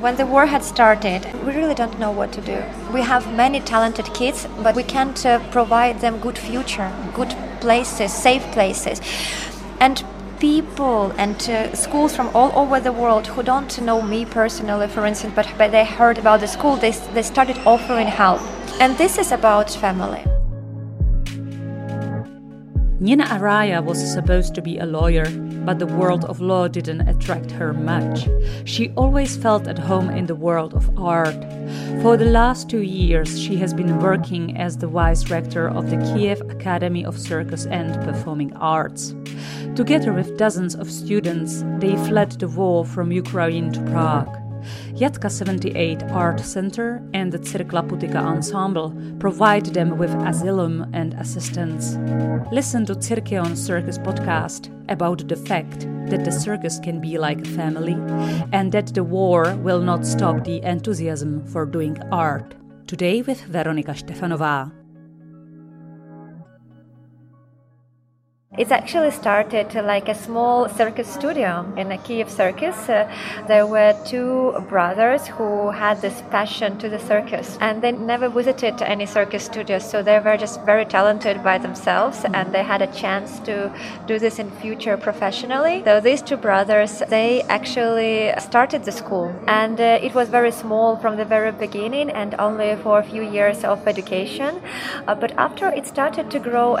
When the war had started, we really don't know what to do. We have many talented kids, but we can't provide them good future, good places, safe places. And people and schools from all over the world who don't know me personally, for instance, but they heard about the school, they started offering help. And this is about family. Nina Araya was supposed to be a lawyer, but the world of law didn't attract her much. She always felt at home in the world of art. For the last 2 years, she has been working as the vice rector of the Kiev Academy of Circus and Performing Arts. Together with dozens of students, they fled the war from Ukraine to Prague. Jatka 78 Art Center and the Cirk La Putyka Ensemble provide them with asylum and assistance. Listen to Cirkeon Circus podcast about the fact that the circus can be like a family and that the war will not stop the enthusiasm for doing art. Today with Veronika Štefanová. It actually started like a small circus studio in a Kiev circus. There were two brothers who had this passion to the circus, and they never visited any circus studios, so they were just very talented by themselves, and they had a chance to do this in future professionally. So these two brothers, they actually started the school, and it was very small from the very beginning and only for a few years of education. But after it started to grow,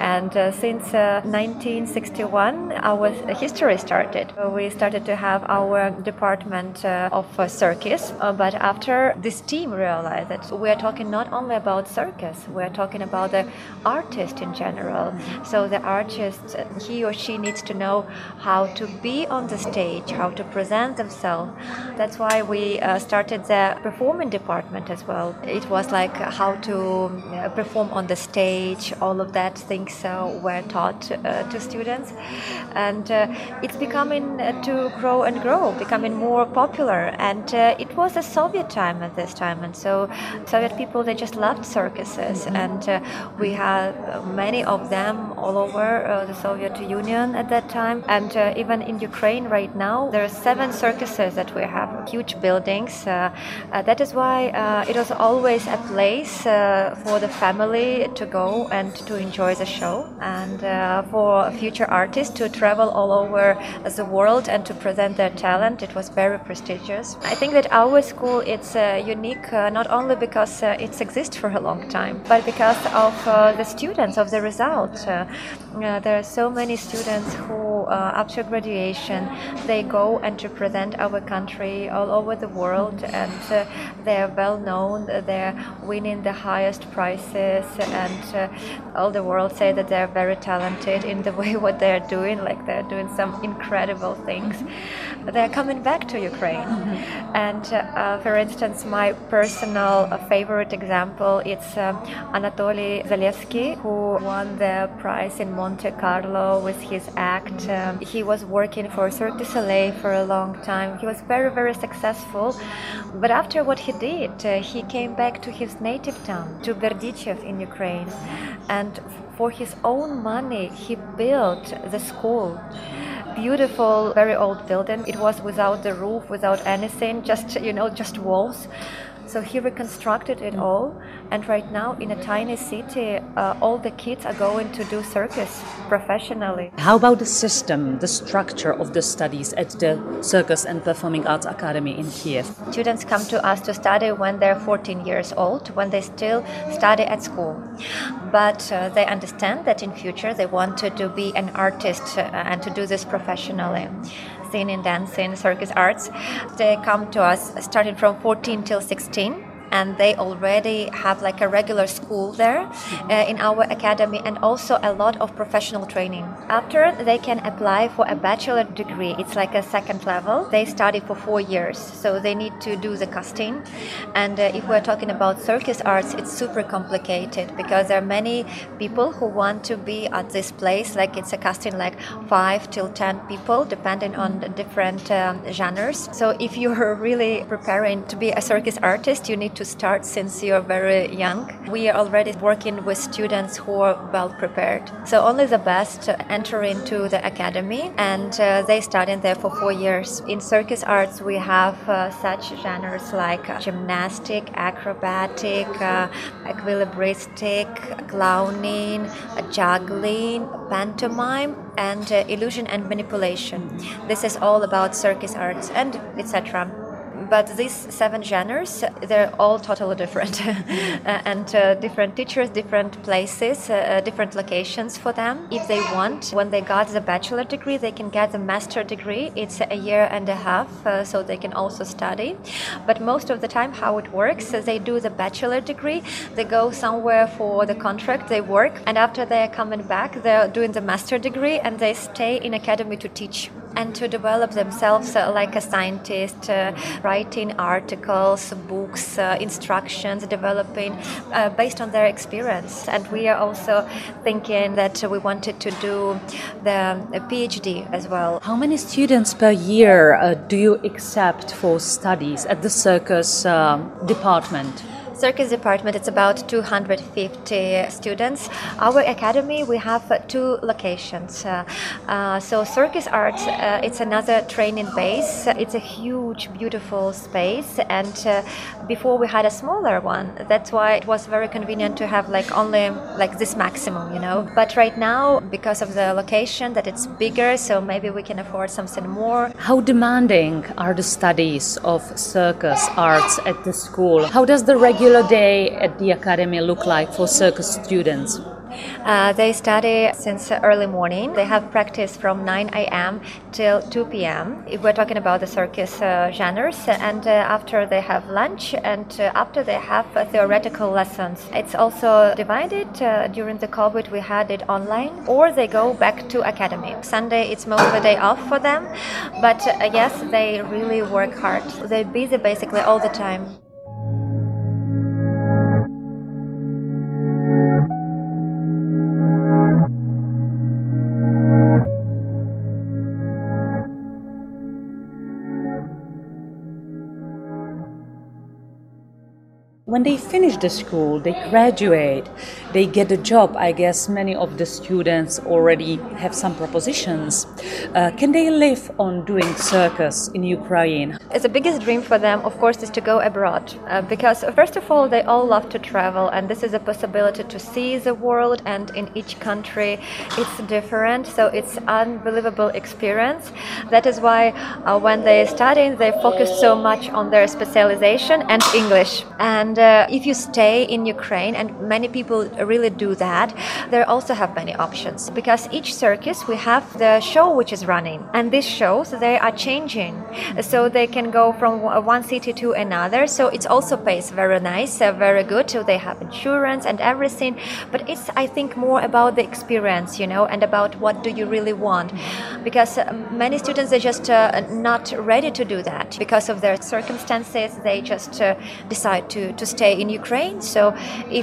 and since 1961, our history started. We started to have our department of circus, but after this team realized that we are talking not only about circus, we are talking about the artist in general. So the artist, he or she needs to know how to be on the stage, how to present themselves. That's why we started the performing department as well. It was like how to perform on the stage, all of that things were taught to students, and it's becoming to grow and grow, becoming more popular. And it was a Soviet time at this time, and so Soviet people, they just loved circuses, and we had many of them all over the Soviet Union at that time. And even in Ukraine right now, there are 7 circuses that we have, huge buildings. That is why it was always a place for the family to go and to enjoy the show. And for future artists to travel all over the world and to present their talent, it was very prestigious. I think that our school, it's unique not only because it's exists for a long time, but because of the students, of the result. There are so many students who, after graduation, they go and to present our country all over the world, and they're well known, they're winning the highest prizes, and all the world say that they're very talented in the way what they're doing, like they're doing some incredible things. They're coming back to Ukraine. And for instance, my personal favorite example, it's Anatoliy Zalesky, who won the prize in Monte Carlo with his act. He was working for Cirque du Soleil for a long time. He was very, very successful. But after what he did, he came back to his native town, to Berdychiv in Ukraine. And for his own money, he built the school. Beautiful, very old building. It was without the roof, without anything, just, you know, just walls. So he reconstructed it all, and right now in a tiny city, all the kids are going to do circus professionally. How about the system, the structure of the studies at the Circus and Performing Arts Academy in Kiev? Students come to us to study when they're 14 years old, when they still study at school. But they understand that in future they wanted to be an artist and to do this professionally. Singing, dancing, circus arts. They come to us starting from 14 till 16. And they already have like a regular school there in our academy, and also a lot of professional training. After, they can apply for a bachelor degree. It's like a second level. They study for 4 years, so they need to do the casting. And if we're talking about circus arts, it's super complicated because there are many people who want to be at this place. Like it's a casting like 5 till 10 people, depending on different genres. So if you're really preparing to be a circus artist, you need to to start since you're very young. We are already working with students who are well prepared. So only the best enter into the academy, and they study there for 4 years. In circus arts, we have such genres like gymnastic, acrobatic, equilibristic, clowning, juggling, pantomime, and illusion and manipulation. This is all about circus arts and etc. But these 7 genres, they're all totally different. And different teachers, different places, different locations for them. If they want, when they got the bachelor degree, they can get the master degree. It's a year and a half, so they can also study. But most of the time, how it works, they do the bachelor degree, they go somewhere for the contract, they work, and after they're coming back, they're doing the master degree, and they stay in academy to teach and to develop themselves like a scientist, writing articles, books, instructions, developing based on their experience. And we are also thinking that we wanted to do the PhD as well. How many students per year do you accept for studies at the circus department? Circus department, it's about 250 students. Our academy, we have 2 locations. So circus arts, it's another training base. It's a huge, beautiful space. And before we had a smaller one. That's why it was very convenient to have like only like this maximum, you know. But right now, because of the location, that it's bigger, so maybe we can afford something more. How demanding are the studies of circus arts at the school? How does the regular day at the academy look like for circus students? They study since early morning. They have practice from 9 a.m. till 2 p.m. We're talking about the circus genres, and after they have lunch, and after they have theoretical lessons. It's also divided. During the COVID, we had it online, or they go back to academy. Sunday, it's mostly a day off for them, but yes, they really work hard. They're busy basically all the time. When they finish the school, they graduate, they get a job. I guess many of the students already have some propositions. Can they live on doing circus in Ukraine? It's the biggest dream for them, of course, is to go abroad. Because first of all, they all love to travel, and this is a possibility to see the world, and in each country it's different, so it's unbelievable experience. That is why when they study, they focus so much on their specialization and English. And if you stay in Ukraine, and many people really do that, they also have many options, because each circus, we have the show which is running, and these shows, they are changing, so they can go from one city to another. So it's also pays very nice, very good, so they have insurance and everything. But it's, I think, more about the experience, you know, and about what do you really want, because many students, they're just not ready to do that because of their circumstances. They just decide to stay in Ukraine. So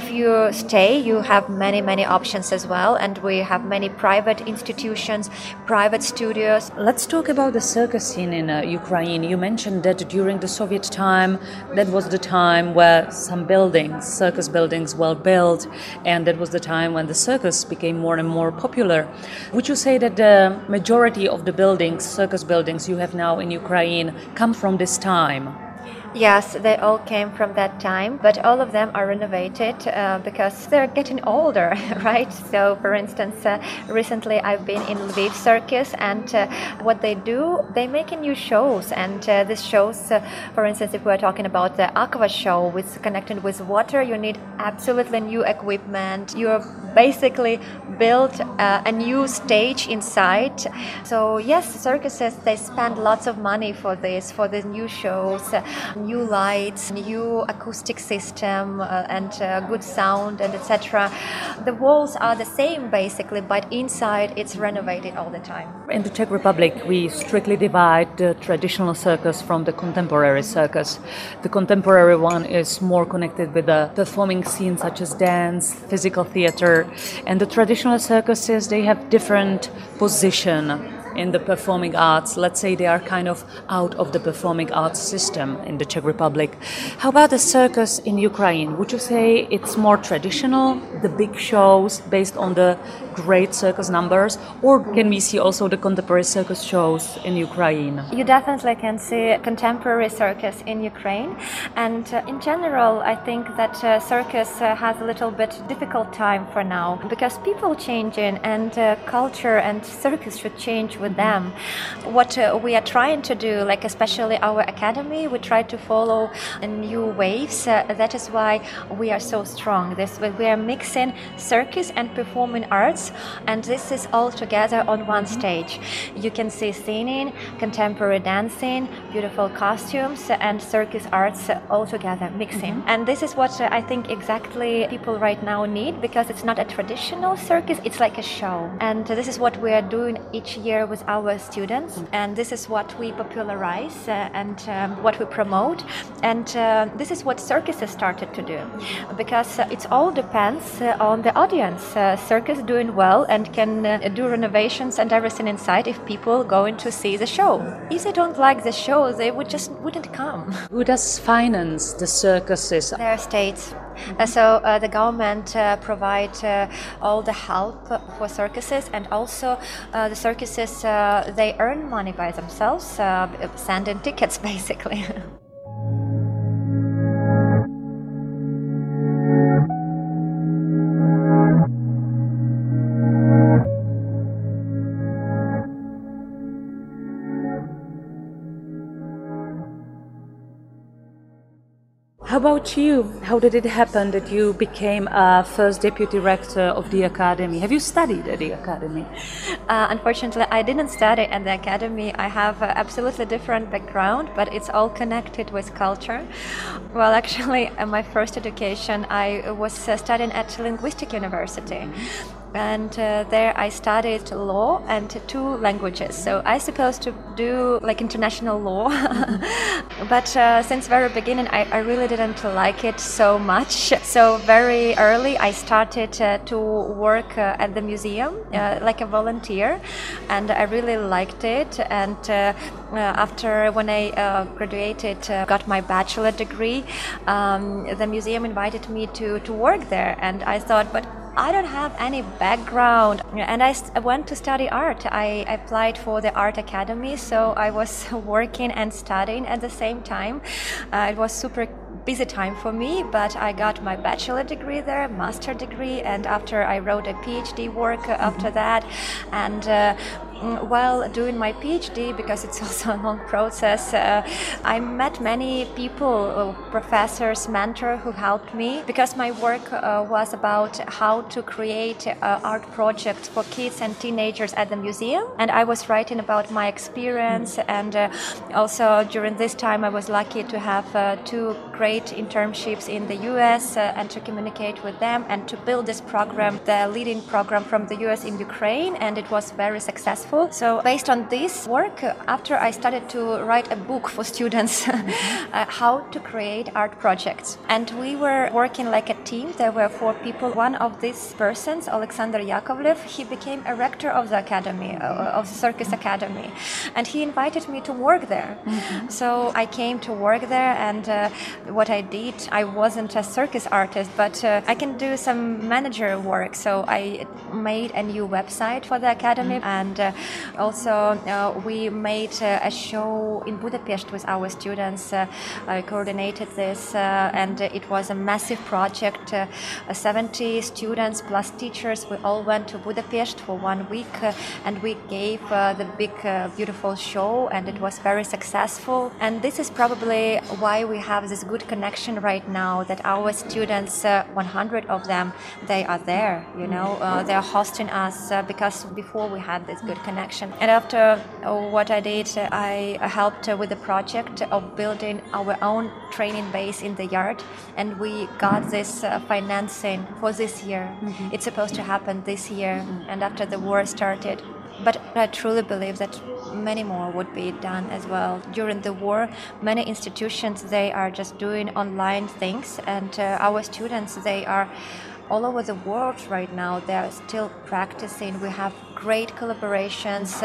if you stay, you have many options as well, and we have many private institutions, private studios. Let's talk about the circus scene in Ukraine. You mentioned that during the Soviet time, that was the time where some buildings, circus buildings, were built, and that was the time when the circus became more and more popular. Would you say that the majority of the buildings, circus buildings you have now in Ukraine, come from this time? Yes, they all came from that time, but all of them are renovated because they're getting older, right? So, for instance, recently I've been in Lviv Circus, and what they do, they make new shows. And these shows, for instance, if we're talking about the aqua show, which is connected with water, you need absolutely new equipment. You're basically built a new stage inside. So, yes, circuses, they spend lots of money for this, for the new shows. New lights, new acoustic system, and good sound, and etc. The walls are the same basically, but inside it's renovated all the time. In the Czech Republic, we strictly divide the traditional circus from the contemporary circus. The contemporary one is more connected with the performing scene, such as dance, physical theater, and the traditional circuses, they have different position in the performing arts. Let's say they are kind of out of the performing arts system in the Czech Republic. How about the circus in Ukraine? Would you say it's more traditional, the big shows based on the great circus numbers, or can we see also the contemporary circus shows in Ukraine? You definitely can see contemporary circus in Ukraine, and in general I think that circus has a little bit difficult time for now, because people changing and culture and circus should change with them. What we are trying to do, like especially our academy, we try to follow new waves. That is why we are so strong. We are mixing circus and performing arts, and this is all together on one stage. You can see singing, contemporary dancing, beautiful costumes, and circus arts all together mixing. And this is what I think exactly people right now need, because it's not a traditional circus, it's like a show. And this is what we are doing each year with our students, and this is what we popularize and what we promote, and this is what circuses started to do, because it all depends on the audience. Circus doing well and can do renovations and everything inside if people going to see the show. If they don't like the show, they wouldn't come. Who does finance the circuses? There are states. So the government provides all the help for circuses, and also the circuses, they earn money by themselves, sending tickets basically. How about you? How did it happen that you became first deputy rector of the academy? Have you studied at the academy? Unfortunately, I didn't study at the academy. I have an absolutely different background, but it's all connected with culture. Well, actually, my first education, I was studying at Linguistic University. And there I studied law and two languages, so I supposed to do like international law. But since very beginning I really didn't like it so much, so very early I started to work at the museum like a volunteer, and I really liked it. And after when I graduated, got my bachelor degree, the museum invited me to work there, and I thought, but I don't have any background, and I went to study art. I applied for the art academy, so I was working and studying at the same time. It was super busy time for me, but I got my bachelor degree there, master degree, and after I wrote a PhD work after that. And while doing my PhD, because it's also a long process, I met many people, professors, mentors who helped me, because my work was about how to create art projects for kids and teenagers at the museum, and I was writing about my experience. And also during this time I was lucky to have two great internships in the US and to communicate with them and to build this program, the leading program from the US in Ukraine, and it was very successful. So based on this work, after I started to write a book for students, how to create art projects. And we were working like a team. There were four people. One of these persons, Oleksandr Yakovlev, he became a rector of the academy, of the circus academy. And he invited me to work there. So I came to work there, and what I did, I wasn't a circus artist, but I can do some manager work. So I made a new website for the academy, and also we made a show in Budapest with our students. I coordinated this, and it was a massive project. 70 students plus teachers, we all went to Budapest for 1 week, and we gave the big beautiful show, and it was very successful. And this is probably why we have this good connection right now, that our students, 100 of them, they are there, you know, they are hosting us, because before we had this good connection. And after what I did, I helped with the project of building our own training base in the yard, and we got this financing for this year. It's supposed to happen this year, and after the war started. But I truly believe that many more would be done as well. During the war, many institutions, they are just doing online things, and our students, they are all over the world right now. They are still practicing. We have great collaborations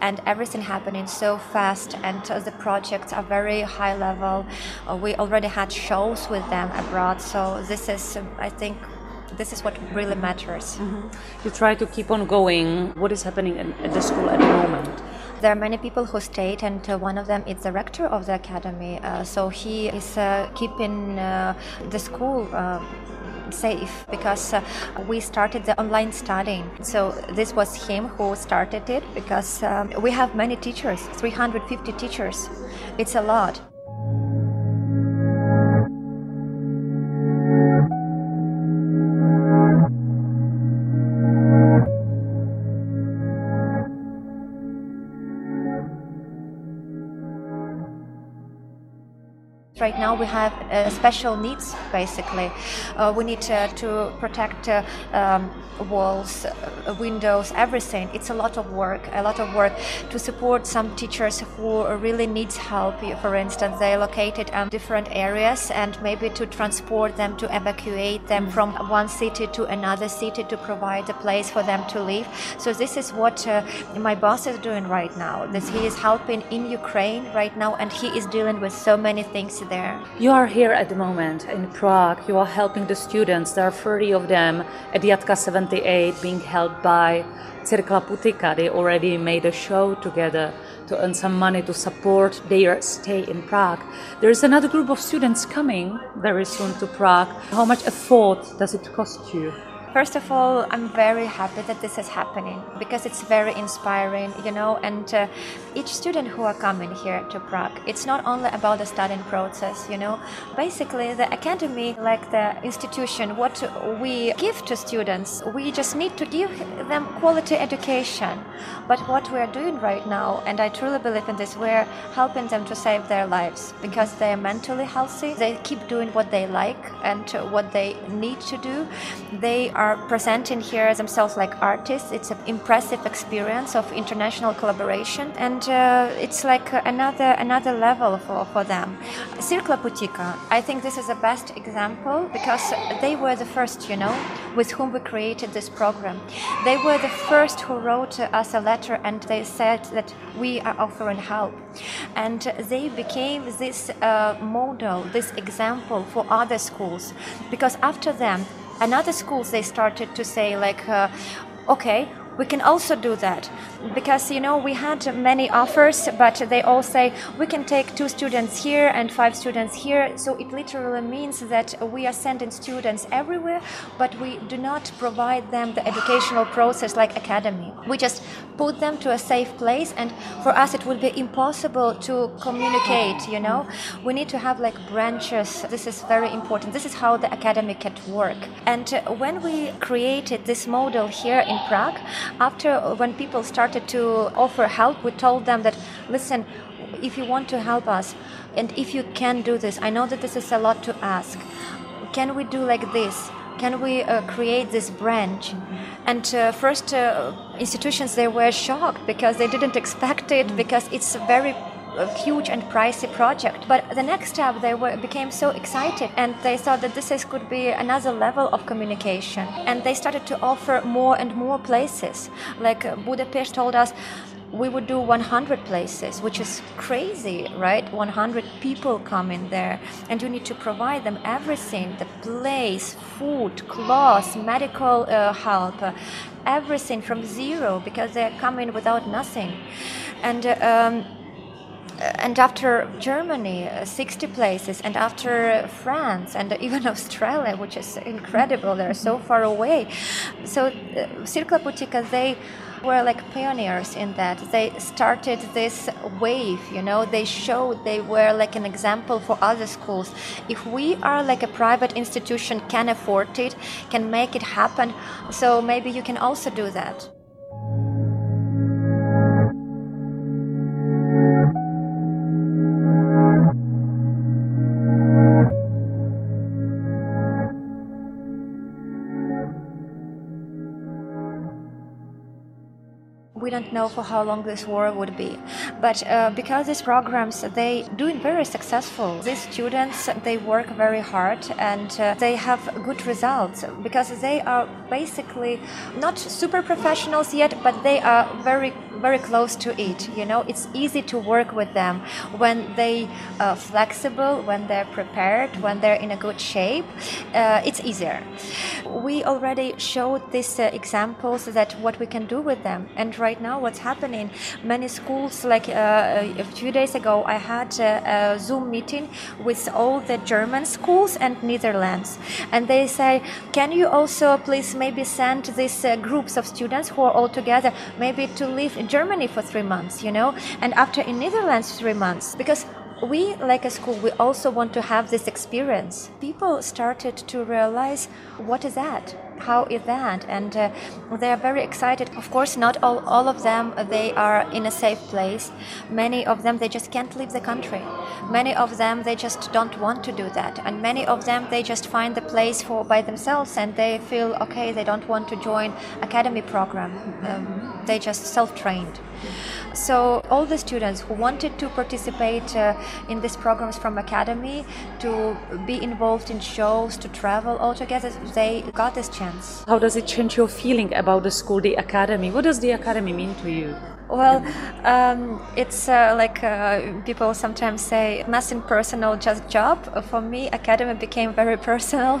and everything happening so fast, and the projects are very high level. We already had shows with them abroad, so this is, I think, this is what really matters. Mm-hmm. You try to keep on going. What is happening at the school at the moment? There are many people who stayed, and one of them is the rector of the academy, so he is keeping the school safe, because we started the online studying. So this was him who started it, because we have many teachers, 350 teachers. It's a lot. Right now we have special needs, basically. We need to protect walls, windows, everything. It's a lot of work to support some teachers who really needs help. For instance, they are located in different areas, and maybe to transport them, to evacuate them from one city to another city, to provide a place for them to live. So this is what my boss is doing right now. This, he is helping in Ukraine right now, and he is dealing with so many things there. You are here at the moment in Prague. You are helping the students. There are 30 of them at Jatka 78 being helped by Cirk La Putyka. They already made a show together to earn some money to support their stay in Prague. There is another group of students coming very soon to Prague. How much effort does it cost you? First of all, I'm very happy that this is happening, because it's very inspiring, you know, and each student who are coming here to Prague, it's not only about the studying process, you know. Basically, the academy, like the institution, what we give to students, we just need to give them quality education. But what we're doing right now, and I truly believe in this, we're helping them to save their lives, because they're mentally healthy, they keep doing what they like and what they need to do. They are presenting here themselves like artists. It's an impressive experience of international collaboration, and it's like another level for them. Cirk La Putyka, I think this is the best example, because they were the first, you know, with whom we created this program. They were the first who wrote us a letter, and they said that we are offering help. And they became this model, this example for other schools, because after them, another schools, they started to say like, okay, we can also do that, because, you know, we had many offers, but they all say we can take 2 students here and 5 students here. So it literally means that we are sending students everywhere, but we do not provide them the educational process like academy. We just put them to a safe place, and for us it would be impossible to communicate, you know. We need to have like branches. This is very important. This is how the academy can work. And when we created this model here in Prague, after, when people started to offer help, we told them that, listen, if you want to help us, and if you can do this, I know that this is a lot to ask, can we do like this? Can we create this branch? And first institutions, they were shocked, because they didn't expect it, because it's very a huge and pricey project. But the next step, they became so excited, and they thought that this could be another level of communication. And they started to offer more and more places. Like Budapest told us, we would do 100 places, which is crazy, right? 100 people come in there, and you need to provide them everything, the place, food, clothes, medical help, everything from zero, because they're coming without nothing. And after Germany, 60 places, and after France, and even Australia, which is incredible, they're so far away. So Cirk La Putyka, they were like pioneers in that. They started this wave, you know, they showed, they were like an example for other schools. If we are like a private institution, can afford it, can make it happen, so maybe you can also do that. know for how long this war would be. But because these programs, they doing very successful. These students, they work very hard and they have good results because they are basically not super professionals yet, but they are very close to it, you know. It's easy to work with them when they are flexible, when they're prepared, when they're in a good shape. It's easier. We already showed these examples that what we can do with them. And right now what's happening, many schools, like a few days ago, I had a Zoom meeting with all the German schools and Netherlands. And they say, can you also please maybe send these groups of students who are all together, maybe to live in Germany for 3 months, you know, and after in Netherlands 3 months, because we, like a school, we also want to have this experience. People started to realize, what is that? How is that? And they are very excited. Of course, not all of them, they are in a safe place. Many of them, they just can't leave the country. Many of them, they just don't want to do that. And many of them, they just find the place for by themselves and they feel, okay, they don't want to join academy program. They just self-trained. So all the students who wanted to participate in these programs from academy, to be involved in shows, to travel all together, they got this chance. How does it change your feeling about the school, the academy? What does the academy mean to you? Well, it's like people sometimes say, nothing personal, just job. For me, academy became very personal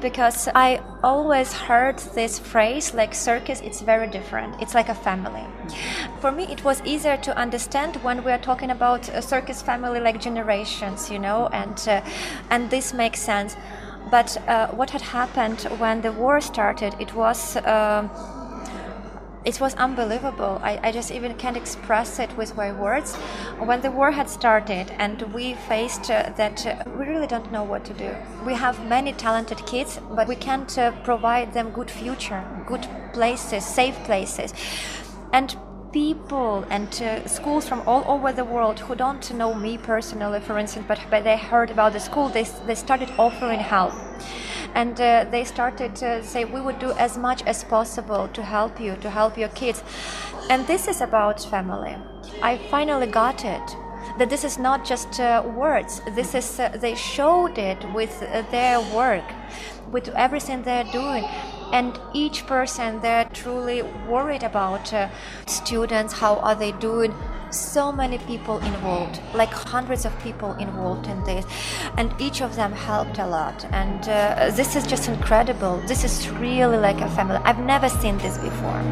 because I always heard this phrase, like circus, it's very different. It's like a family. For me, it was easier to understand when we are talking about a circus family, like generations, you know, and this makes sense. But what had happened when the war started, it was unbelievable. I just even can't express it with my words. When the war had started and we faced that we really don't know what to do. We have many talented kids, but we can't provide them good future, good places, safe places. And people and schools from all over the world who don't know me personally, for instance, but they heard about the school, they started offering help. And they started to say, we would do as much as possible to help you, to help your kids. And this is about family. I finally got it, that this is not just words. This is, they showed it with their work, with everything they're doing. And each person, they're truly worried about students, how are they doing. So many people involved, like hundreds of people involved in this, and each of them helped a lot. And this is just incredible. This is really like a family. I've never seen this before.